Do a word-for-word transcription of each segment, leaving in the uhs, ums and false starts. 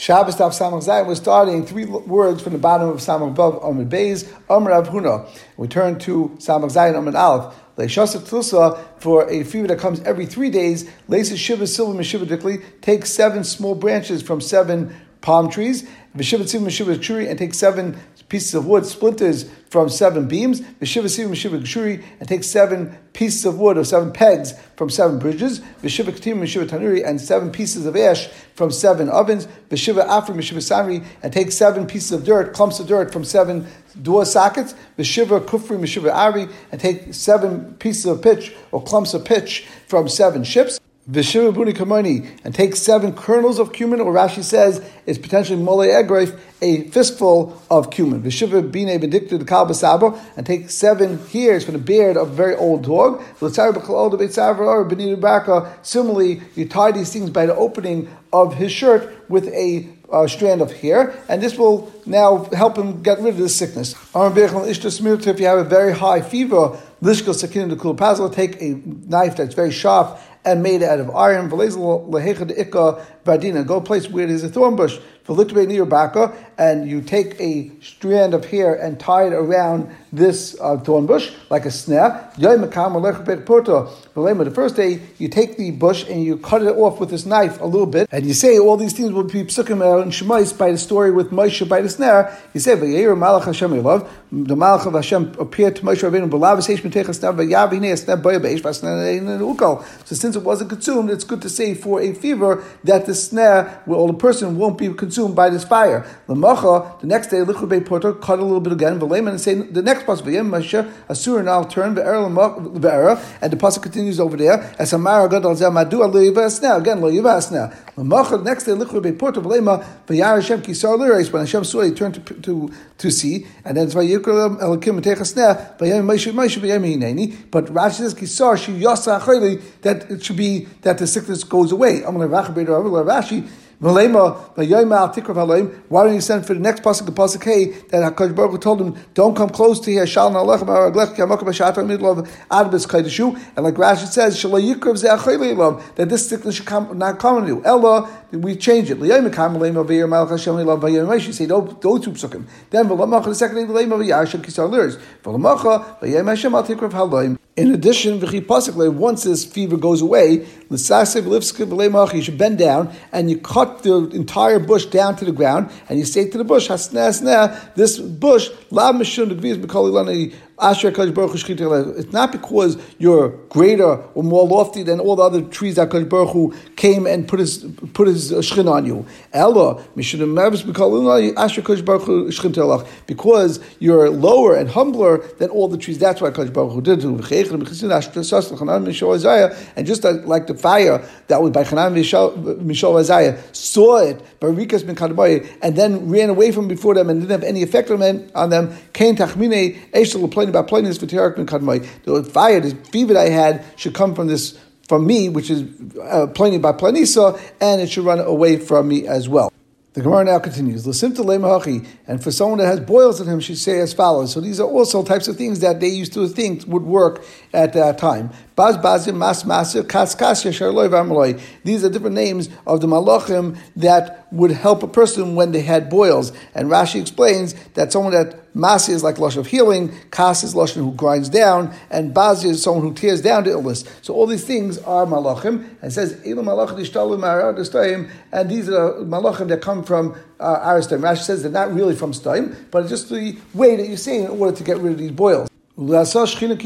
Shabbos daf samach zayin, we're starting three words from the bottom of samach above Omre Beis, Omre Avhuna. We turn to samach zayin Omre Aleph. Leishoset Tlusa, for a fever that comes every three days. Leishevah silvam m'shivah dikli, take seven small branches from seven palm trees. V'shivah silvam m'shivah churi, and take seven pieces of wood, splinters from seven beams. V'shivah silvam m'shivah churi, and take seven pieces of wood or seven pegs from seven bridges. V'shivah k'tim m'shivah tanuri, and seven pieces of ash from seven ovens. V'shivah afri m'shivah samri, and take seven pieces of dirt, clumps of dirt from seven door sockets. V'shivah kufri m'shivah ari, and take seven pieces of pitch or clumps of pitch from seven ships. V'shivah buni kamoni, and take seven kernels of cumin, or Rashi says it's potentially mole egref, a fistful of cumin. V'shivah b'nei benedicta the kal b'sabo, and take seven hairs from the beard of a very old dog. Similarly, you tie these things by the opening of his shirt with a uh, strand of hair, and this will now help him get rid of the sickness. If you have a very high fever, take a knife that's very sharp and made out of iron. Go a place where there's a thorn bush. And you take a strand of hair and tie it around this uh, thorn bush like a snare. The first day, you take the bush and you cut it off with this knife a little bit. And you say all these things will be psukim out in Shemayz by the story with Moshe by the snare. You say, Malach Hashem, the Malach of Hashem appeared to Moshe Rabbeinu. So since it wasn't consumed, it's good to say for a fever that the snare, well, the person won't be consumed by this fire. Lamacha, the next day, Lichur Beit Porter, cut a little bit again, and say the next possible, Asur, and I'll turn, and the pasuk continues over there. As Amara Gadol Zamadu, again, Lo Yivasna. Lamacha, the next day, Lichur Beit Porter, Velema, Vayar Hashem Kisar Liris, when Hashem saw he turned to, to, to see, and then it's Vayikram Elikim Techa Snare, Vayam Moshe Moshe Vayaminani, but Rashi says Kisar, Shi Yasa Chayli, that it should be that the sickness goes away. I'm going to Rashi, Rashi, why don't you send for the next pasuk, the pasuk hey, that Hakadosh Baruch Hu told him, don't come close to here, and like Rashi says, that this sickness should come, not come on you. Ella, we change it. Say don't don't psukim. Then the second day, in addition, once this fever goes away, you should bend down and you cut the entire bush down to the ground, and you say to the bush, this bush, it's not because you're greater or more lofty than all the other trees that Hakadosh Baruch Hu came and put his put his shechin on you. Because you're lower and humbler than all the trees. That's why Hakadosh Baruch Hu did it. And just like the fire that was by Hanan Mishal Isaiah saw it, and then ran away from before them and didn't have any effect on them. About baplinus v'tirak min kadmai, the fire, this fever that I had, should come from this from me, which is uh, pliny baplinisa, and it should run away from me as well. The Gemara now continues. And for someone that has boils in him, she say as follows. So these are also types of things that they used to think would work at that time. These are different names of the Malachim that would help a person when they had boils. And Rashi explains that someone that Masi is like Lush of healing, Kas is Lush who grinds down, and Bazi is someone who tears down the illness. So all these things are Malachim. And it says, and these are Malachim that come from uh, Aristayim. Rashi says they're not really from Stayim, but it's just the way that you're saying in order to get rid of these boils. Some say that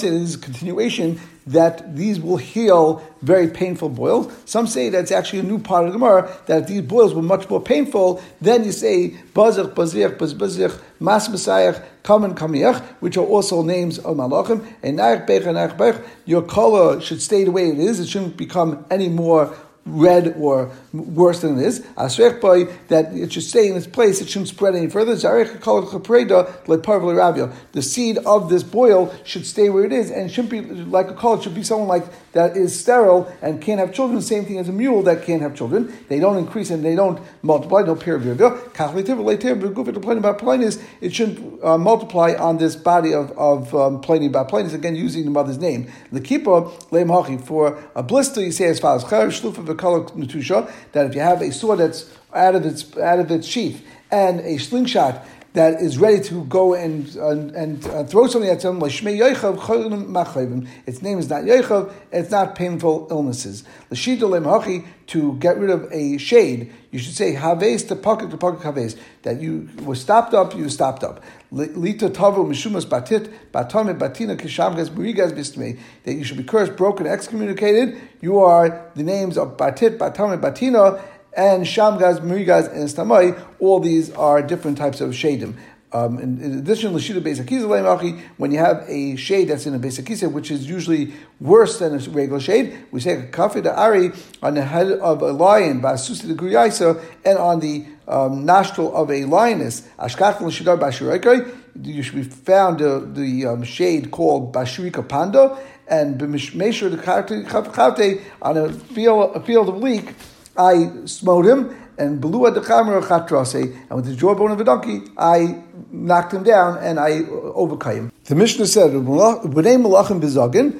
this is a continuation, that these will heal very painful boils. Some say that's actually a new part of the Gemara, that if these boils were much more painful, then you say bazich, bazich, bazich, mas masayach, kamen, kamiyach, which are also names of Malachim. And naich bech, naich bech, your color should stay the way it is. It shouldn't become any more red or worse than it is. Asrech by that it should stay in its place, it shouldn't spread any further. The seed of this boil should stay where it is, and it shouldn't be like a cow. It should be someone like that is sterile and can't have children. Same thing as a mule that can't have children. They don't increase and they don't multiply. No pair of virgil. It shouldn't uh, multiply on this body of of um, pliny baplinus. Again, using the mother's name. The keeper for a blister, you say as follows. a color nutusha, that if you have a sword that's out of its out of its sheath and a slingshot that is ready to go and and, and uh, throw something at someone, its name is not Yoichav, it's not painful illnesses. To get rid of a shade, you should say haves to pocket to pocket haves, that you were stopped up, you stopped up. Lita tavu mishumas batit batame batina kishamgas burigas bistme, that you should be cursed, broken, excommunicated. You are the names of batit, batame, batina, and shamgaz, murigas, and stamai. All these are different types of shadim. Um, in, in addition, l'shita beisakisa, when you have a shade that's in a beisakisa, which is usually worse than a regular shade, we say kafe da'ari on the head of a lion, ba'asusi de guyaisa, and on the um, nostril of a lioness, ashkach l'shidar ba'shurikai. You should be found uh, the um, shade called bashurika panda, and b'meshur de kavte on a field a field of leek. I smote him, and belua dechamer chatrase, and with the jawbone of a donkey, I knocked him down, and I overcame him. The Mishnah said, "B'nei malachim bezogin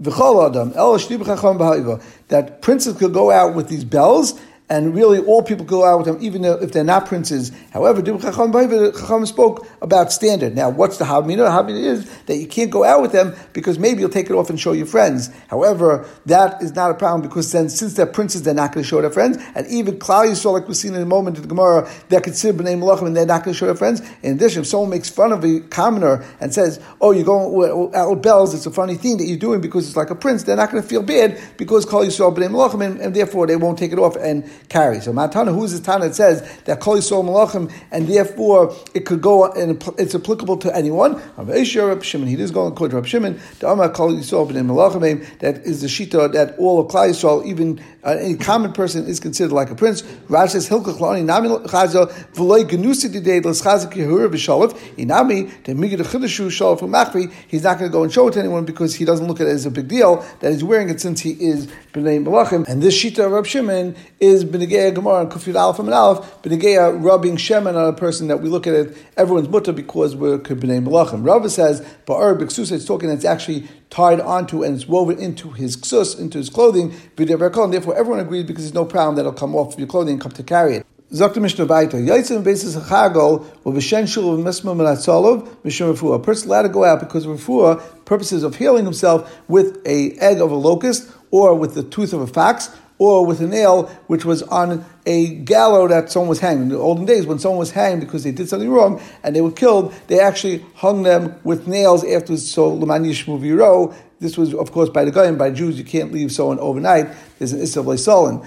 v'chol adam el shlib chacham b'haiva." That princes could go out with these bells, and really all people could go out with them, even if they're not princes. However, Chacham spoke about standard. Now, what's the havinu? The havinu is that you can't go out with them because maybe you'll take it off and show your friends. However, that is not a problem because then, since they're princes, they're not going to show their friends. And even Klai Yisrael, like we've seen in a moment in the Gemara, they're considered b'nei malachim and they're not going to show their friends. In addition, if someone makes fun of a commoner and says, oh, you're going out with bells, it's a funny thing that you're doing because it's like a prince, they're not going to feel bad because Klai Yisrael b'nei malachim, and, and therefore they won't take it off and carry. So, Matana, who is this Tana that says that Klai Yisrael Malachim, and therefore it could go and it's applicable to anyone? Rab Shimon, he is going to quote Rab Shimon. The Amar Klai Yisrael b'nei malachim, that is the Sheetah that all of Klai Yisrael, even uh, any common person, is considered like a prince. Rashi says Hilchah Klani Nami Chazo V'Loi Genusi Didei L'S Chazak Yehura B'Shalif Inami Temigid Chidushu Shalif U'Machvi. He's not going to go and show it to anyone because he doesn't look at it as a big deal that he's wearing it since he is b'nei malachim. And this Sheetah of Rab Shimon is B'negea Gemara and Kufid Aleph and Aleph, B'negea rubbing shemen on a person that we look at it, everyone's mutter because we're B'nei Malachim. Rava says, Ba'ar B'ksus, it's talking that's actually tied onto and it's woven into his ksus, into his clothing, and therefore everyone agrees because there's no problem that'll come off your clothing and come to carry it. Zakta Mishnah Baita, Yaitzim basis Hagol, or Vishen Shul of Mesma Manatzolov, Mishim Rafua. A person allowed to go out because of Rafua, purposes of healing himself with a egg of a locust or with the tooth of a fox, or with a nail which was on a gallows that someone was hanged. In the olden days, when someone was hanged because they did something wrong and they were killed, they actually hung them with nails afterwards. So, L'man Yishmu V'yiro. This was, of course, by the Goyim, by Jews. You can't leave someone overnight. There's an Issa of Leisolin.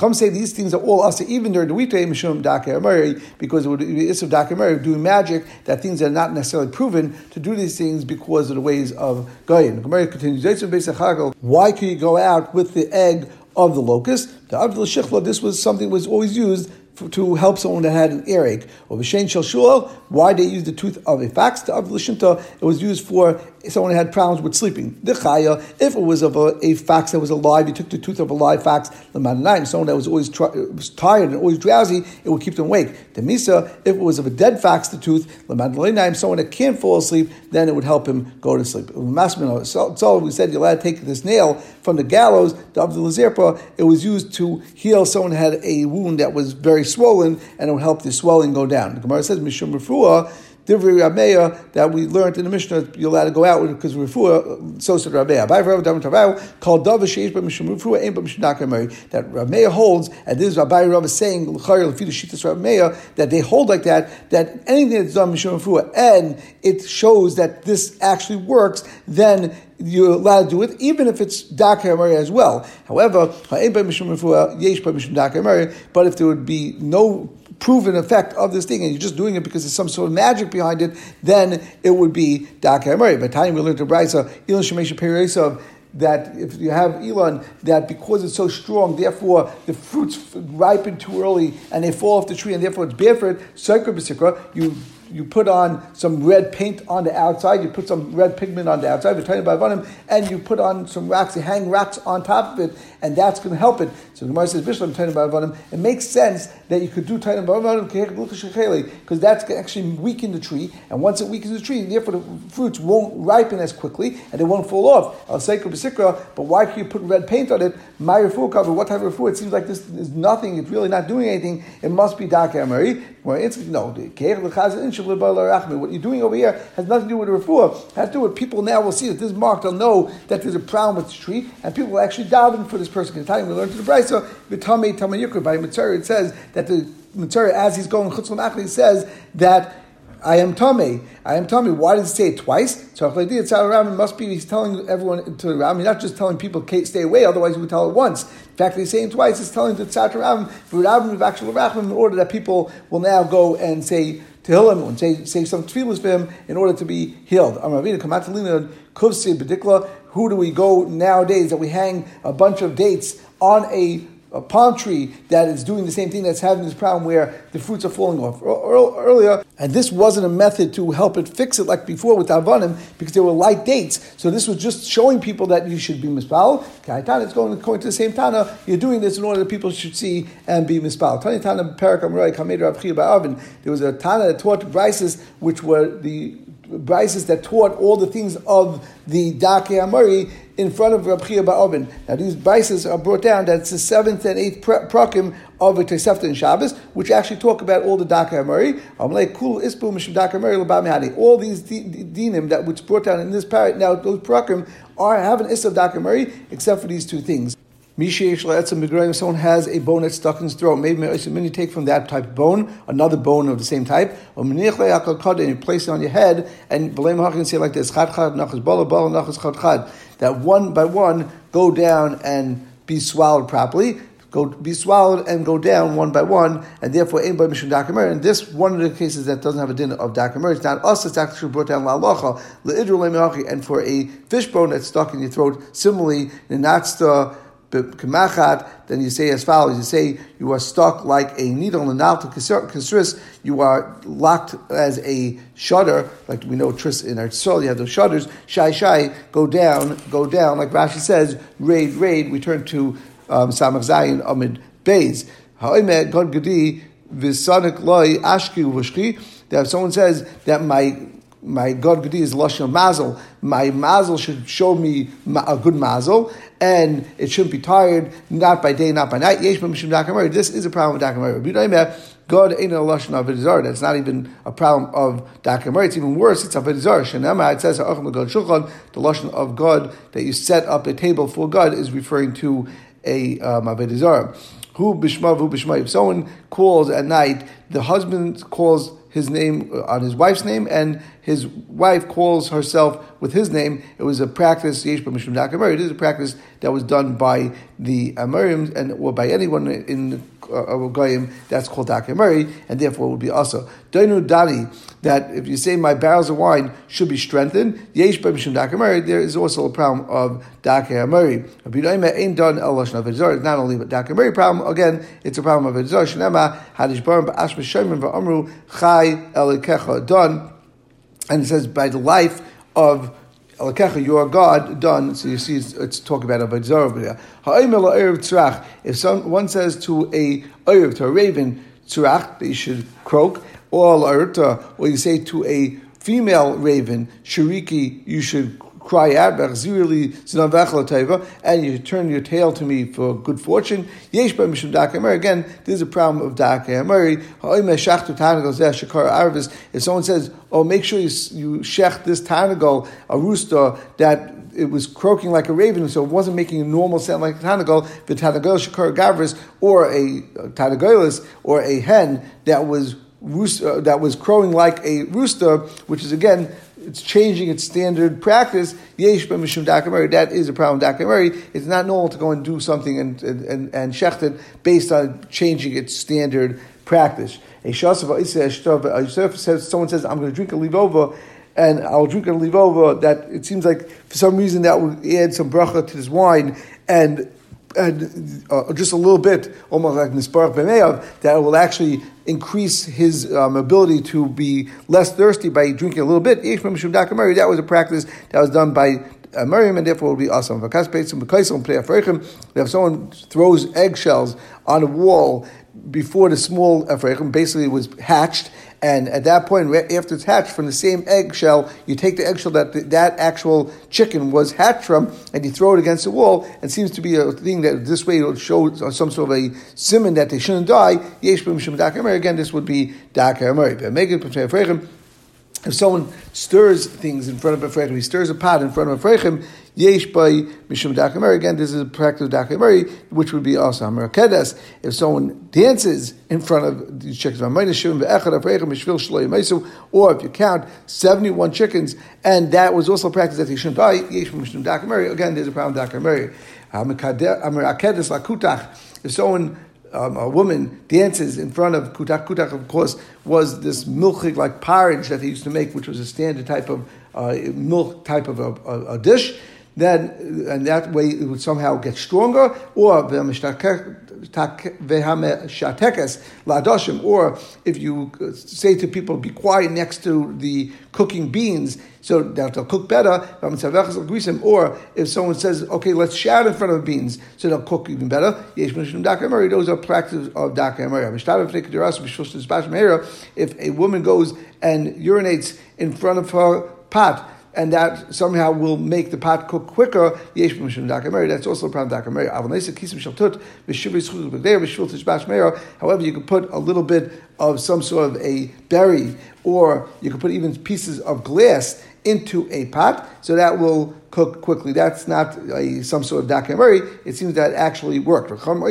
Chum say these things are all Asa, even during the weekday, Mishum Dake Amari, because it would be Issa of Dake Amari, doing magic, that things are not necessarily proven to do these things because of the ways of Goyim. The Gemara continues, why can you go out with the egg of the locust? The Abdul Shikhla, this was something that was always used to help someone that had an earache. Or Vishen Shalshul, why they used the tooth of a fox? The Avdil Shimta, it was used for someone who had problems with sleeping. The Chaya, if it was of a, a fox that was alive, you took the tooth of a live fox, Lamananaim, someone that was always tri- was tired and always drowsy, it would keep them awake. The Misa, if it was of a dead fox, the tooth, Lamananaim, someone that can't fall asleep, then it would help him go to sleep. So we said, you're allowed to take this nail from the gallows, the Avdil Zerpa, it was used to heal someone who had a wound that was very swollen, and it will help the swelling go down. The Gemara says, Mishum Refuah, Divri Rameya, that we learned in the Mishnah, you're allowed to go out with because Refuah, so said Rameya. By Rav David Tavayu, called Dava Sheish, but Mishum Refuah, ain't but Mishum Nakamari. That Rameya holds, and this is Rabbi Rav is saying, L'chari, L'fidu Shitas Rameya, that they hold like that, that anything that's done Mishum Refuah, and it shows that this actually works, then you're allowed to do it, even if it's Daka Amari as well. However, but if there would be no proven effect of this thing, and you're just doing it because there's some sort of magic behind it, then it would be Daka Amari. By the time we learned to Braisa, Ilan Shemesh Pereisov, that if you have Elon, that because it's so strong, therefore the fruits ripen too early and they fall off the tree, and therefore it's bad for it. You you put on some red paint on the outside, you put some red pigment on the outside, and you put on some racks, you hang racks on top of it, and that's going to help it. So the Gemara says, it makes sense that you could do Tainah B'Avanim, because that's going to actually weaken the tree, and once it weakens the tree, therefore the fruits won't ripen as quickly, and they won't fall off. But why can you put red paint on it? My refuah cover, what type of refuah? It seems like this is nothing, it's really not doing anything, it must be Daka Amari. Well, it's no, what you're doing over here has nothing to do with the refuah. It has to do with people now will see that this mark, they'll know that there's a problem with the tree, and people will actually daven for this person. In time, we learn to the Brisa, V'tamei Tamei Yukra, by Mitzari, it says that the Mitzari, as he's going, Chutzlam Achli, says that I am Tamei. I am Tamei. Why does it say it twice? So it must be he's telling everyone to the Ram. He's not just telling people stay away, otherwise he would tell it once. In fact, he's saying twice, he's telling the Tzad Ram, V'Ram V'Vachshel Rachman, in order that people will now go and say Tehillim, and say, say some tefillos for him in order to be healed. Who do we go nowadays that we hang a bunch of dates on a a palm tree that is doing the same thing, that's having this problem where the fruits are falling off earlier, and this wasn't a method to help it fix it like before with Avanim, because they were light dates, so this was just showing people that you should be mispal. Tana, it's going according to the same Tana, you're doing this in order that people should see and be mispal. There was a Tana that taught Brises, which were the Brises that taught all the things of the Dake Amari in front of Rab Shimon bar Oven. Now these Brises are brought down, that's the seventh and eighth prakim of the Tosefta and Shabbos, which actually talk about all the Dake Amari. All these dinim that which brought down in this parrot, now those prakim are have an issa of Dake Amari, except for these two things. If someone has a bone that's stuck in his throat, maybe you take from that type of bone, another bone of the same type, and you place it on your head, and you say like this, that one by one go down and be swallowed properly, go be swallowed and go down one by one, and therefore anybody mishum dakamur. And this one of the cases that doesn't have a din of dakamur. It's not us. It's actually brought down la'alacha le'idru le'me'achi, and for a fish bone that's stuck in your throat, similarly the natsta. Then you say as follows, you say you are stuck like a needle in the, you are locked as a shutter, like we know tris in our soul, you have those shutters, shai shai, go down, go down, like Rashi says, raid, raid, we turn to um, samach zayin, Omre Beis. Ha'omer God gedi v'sanik loy ashki u'vashki, that if someone says that my My God Gedi is Lashon Mazel. My Mazel should show me a good Mazel, and it shouldn't be tired, not by day, not by night. Yesh b'mishum dakamari. This is a problem with dakamari. God ain't a Lashon Avodah Zarah. That's not even a problem of dakamari. It's even worse. It's Avodah Zarah. Shenema, it says, Ha'ochem l'God Shulchan, the Lashon of God, that you set up a table for God, is referring to a um, Avodah Zarah. Hu b'shma v'hu b'shma. If someone calls at night, the husband calls his name on his wife's name, and his wife calls herself with his name. It was a practice, Yesh b'mishum dakamari. It is a practice that was done by the Amorim, and or by anyone in uh, Goyim, that's called dakamari, and therefore it would be also. Doinu Dadi, that if you say my barrels of wine should be strengthened, Yesh b'mishum dakamari, there is also a problem of dakamari. Ain't done el lashon avodah zarah. It's not only a dakamari problem, again, it's a problem of avodah zarah. Shenema, hadish barim ba'ashma shayman va'amru chai Elikecha, done, and it says by the life of Elikecha, your God, done. So you see, it's, it's talk about a Avodah Zarah. If someone says to a to a raven tzrach, that you should croak, or or you say to a female raven shiriki, you should cry out, and you turn your tail to me for good fortune. Again, this is a problem of dakamari. If someone says, oh, make sure you, you shech this tarnagol, a rooster, that it was croaking like a raven, so it wasn't making a normal sound like a tarnagol, the tarnagol shakar gavris, or a tarnagolis, or a hen that was rooster, that was crowing like a rooster, which is again, it's changing its standard practice. Yesh b'mishum dakamari. That is a problem with dakamari. It's not normal to go and do something and and and shecht it based on changing its standard practice. A shasav iseh, someone says, "I'm going to drink a livova," and I'll drink a livova. That it seems like for some reason that would add some bracha to this wine, and and uh, just a little bit, almost like nisparach b'meyav, that it will actually increase his um, ability to be less thirsty by drinking a little bit. That was a practice that was done by Uh, Miriam, and therefore it would be awesome. If someone throws eggshells on a wall before the small Ephraim basically was hatched, and at that point, after it's hatched from the same eggshell, you take the eggshell that the, that actual chicken was hatched from, and you throw it against the wall. It seems to be a thing that this way it'll show some sort of a simon that they shouldn't die. Again, this would be Dakar. If someone stirs things in front of Ephraim, he stirs a pot in front of Ephraim, yesh by mishum dakamari. Again, this is a practice of dakamari, which would be also hamarakedas. If someone dances in front of the chickens, or if you count seventy-one chickens, and that was also a practice that he shouldn't buy, yesh by mishum dakamari. Again, there's a problem with dakamari. Hamarakedas lakutach. If someone Um, a woman dances in front of kutak. Kutak, of course, was this milchig like porridge that they used to make, which was a standard type of uh, milk type of a, a, a dish. Then, and that way it would somehow get stronger. Or or if you say to people, be quiet next to the cooking beans, so that they'll cook better. Or if someone says, okay, let's shout in front of beans, so they'll cook even better. Those are practices of dakamari. If a woman goes and urinates in front of her pot, and that somehow will make the pot cook quicker, that's also a problem with dakamari. However, you can put a little bit of some sort of a berry, or you can put even pieces of glass into a pot, so that will cook quickly. That's not a, some sort of dakamari. It seems that it actually worked. However,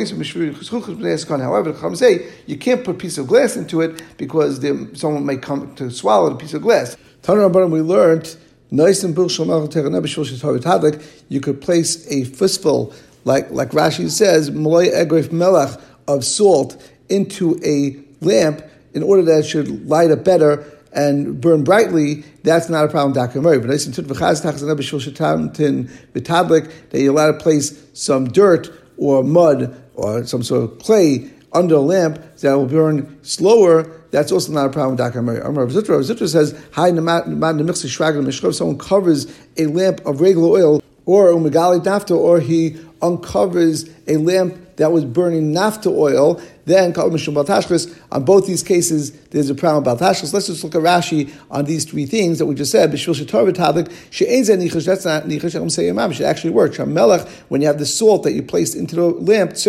you can't put a piece of glass into it, because someone may come to swallow the piece of glass. Tana, we learned, nice and you could place a fistful, like like Rashi says, Malay Egref Melach, of salt into a lamp in order that it should light up better and burn brightly. That's not a problem dakamari. But nice and that you're allowed to place some dirt or mud or some sort of clay under a lamp that will burn slower. That's also not a problem with dakamari. Rav Zitra says, if someone covers a lamp of regular oil, or umegali nafta, or he uncovers a lamp that was burning nafta oil, then on both these cases, there's a problem about tashlis. Let's just look at Rashi on these three things that we just said. That's not, should actually work. When you have the salt that you placed into the lamp, it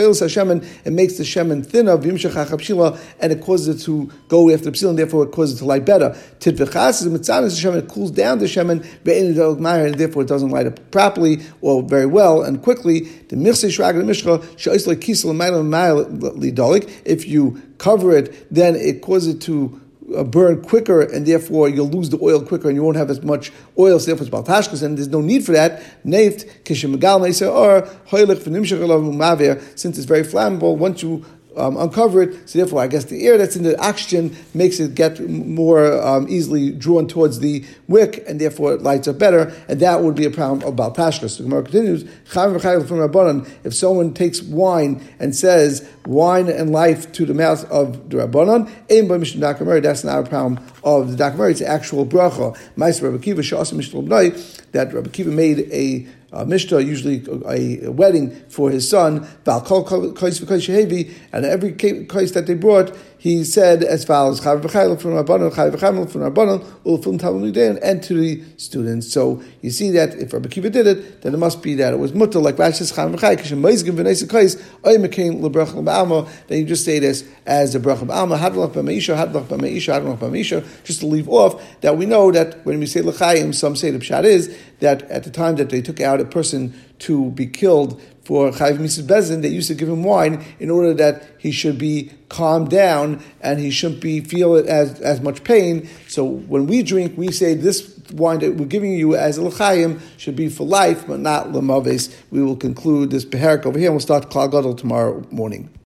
makes the shemen thinner, and it causes it to go after the psil, and therefore it causes it to light better. It cools down the shemen, and therefore it doesn't light up properly, or very well, and quickly. If you cover it, then it causes it to burn quicker, and therefore you'll lose the oil quicker, and you won't have as much oil. So therefore it's baltashkas, and there's no need for that. Since it's very flammable, once you Um, uncover it, so therefore I guess the air that's in the oxygen makes it get more um, easily drawn towards the wick, and therefore it lights up better, and that would be a problem about tashkas. So the Gemara continues, if someone takes wine and says wine and life to the mouth of the Rabbanon, that's not a problem of the dakamari, it's an actual bracha. That Rabbi Kiva made a Uh, Mishnah, usually a, a wedding for his son, and every case that they brought, he said as follows, and to the students. So you see that if Rabbi Kiva did it, then it must be that it was mutter, like Rashi says, then you just say this as a bracha, just to leave off that we know that when we say l'chaim, some say the pshat is that at the time that they took out a person to be killed for Chayiv Mitzvah Bezin, they used to give him wine in order that he should be calmed down and he shouldn't be feel it as, as much pain. So when we drink, we say this wine that we're giving you as a l'chaim should be for life, but not l'maves. We will conclude this beherik over here, and we'll start Klal Gadol tomorrow morning.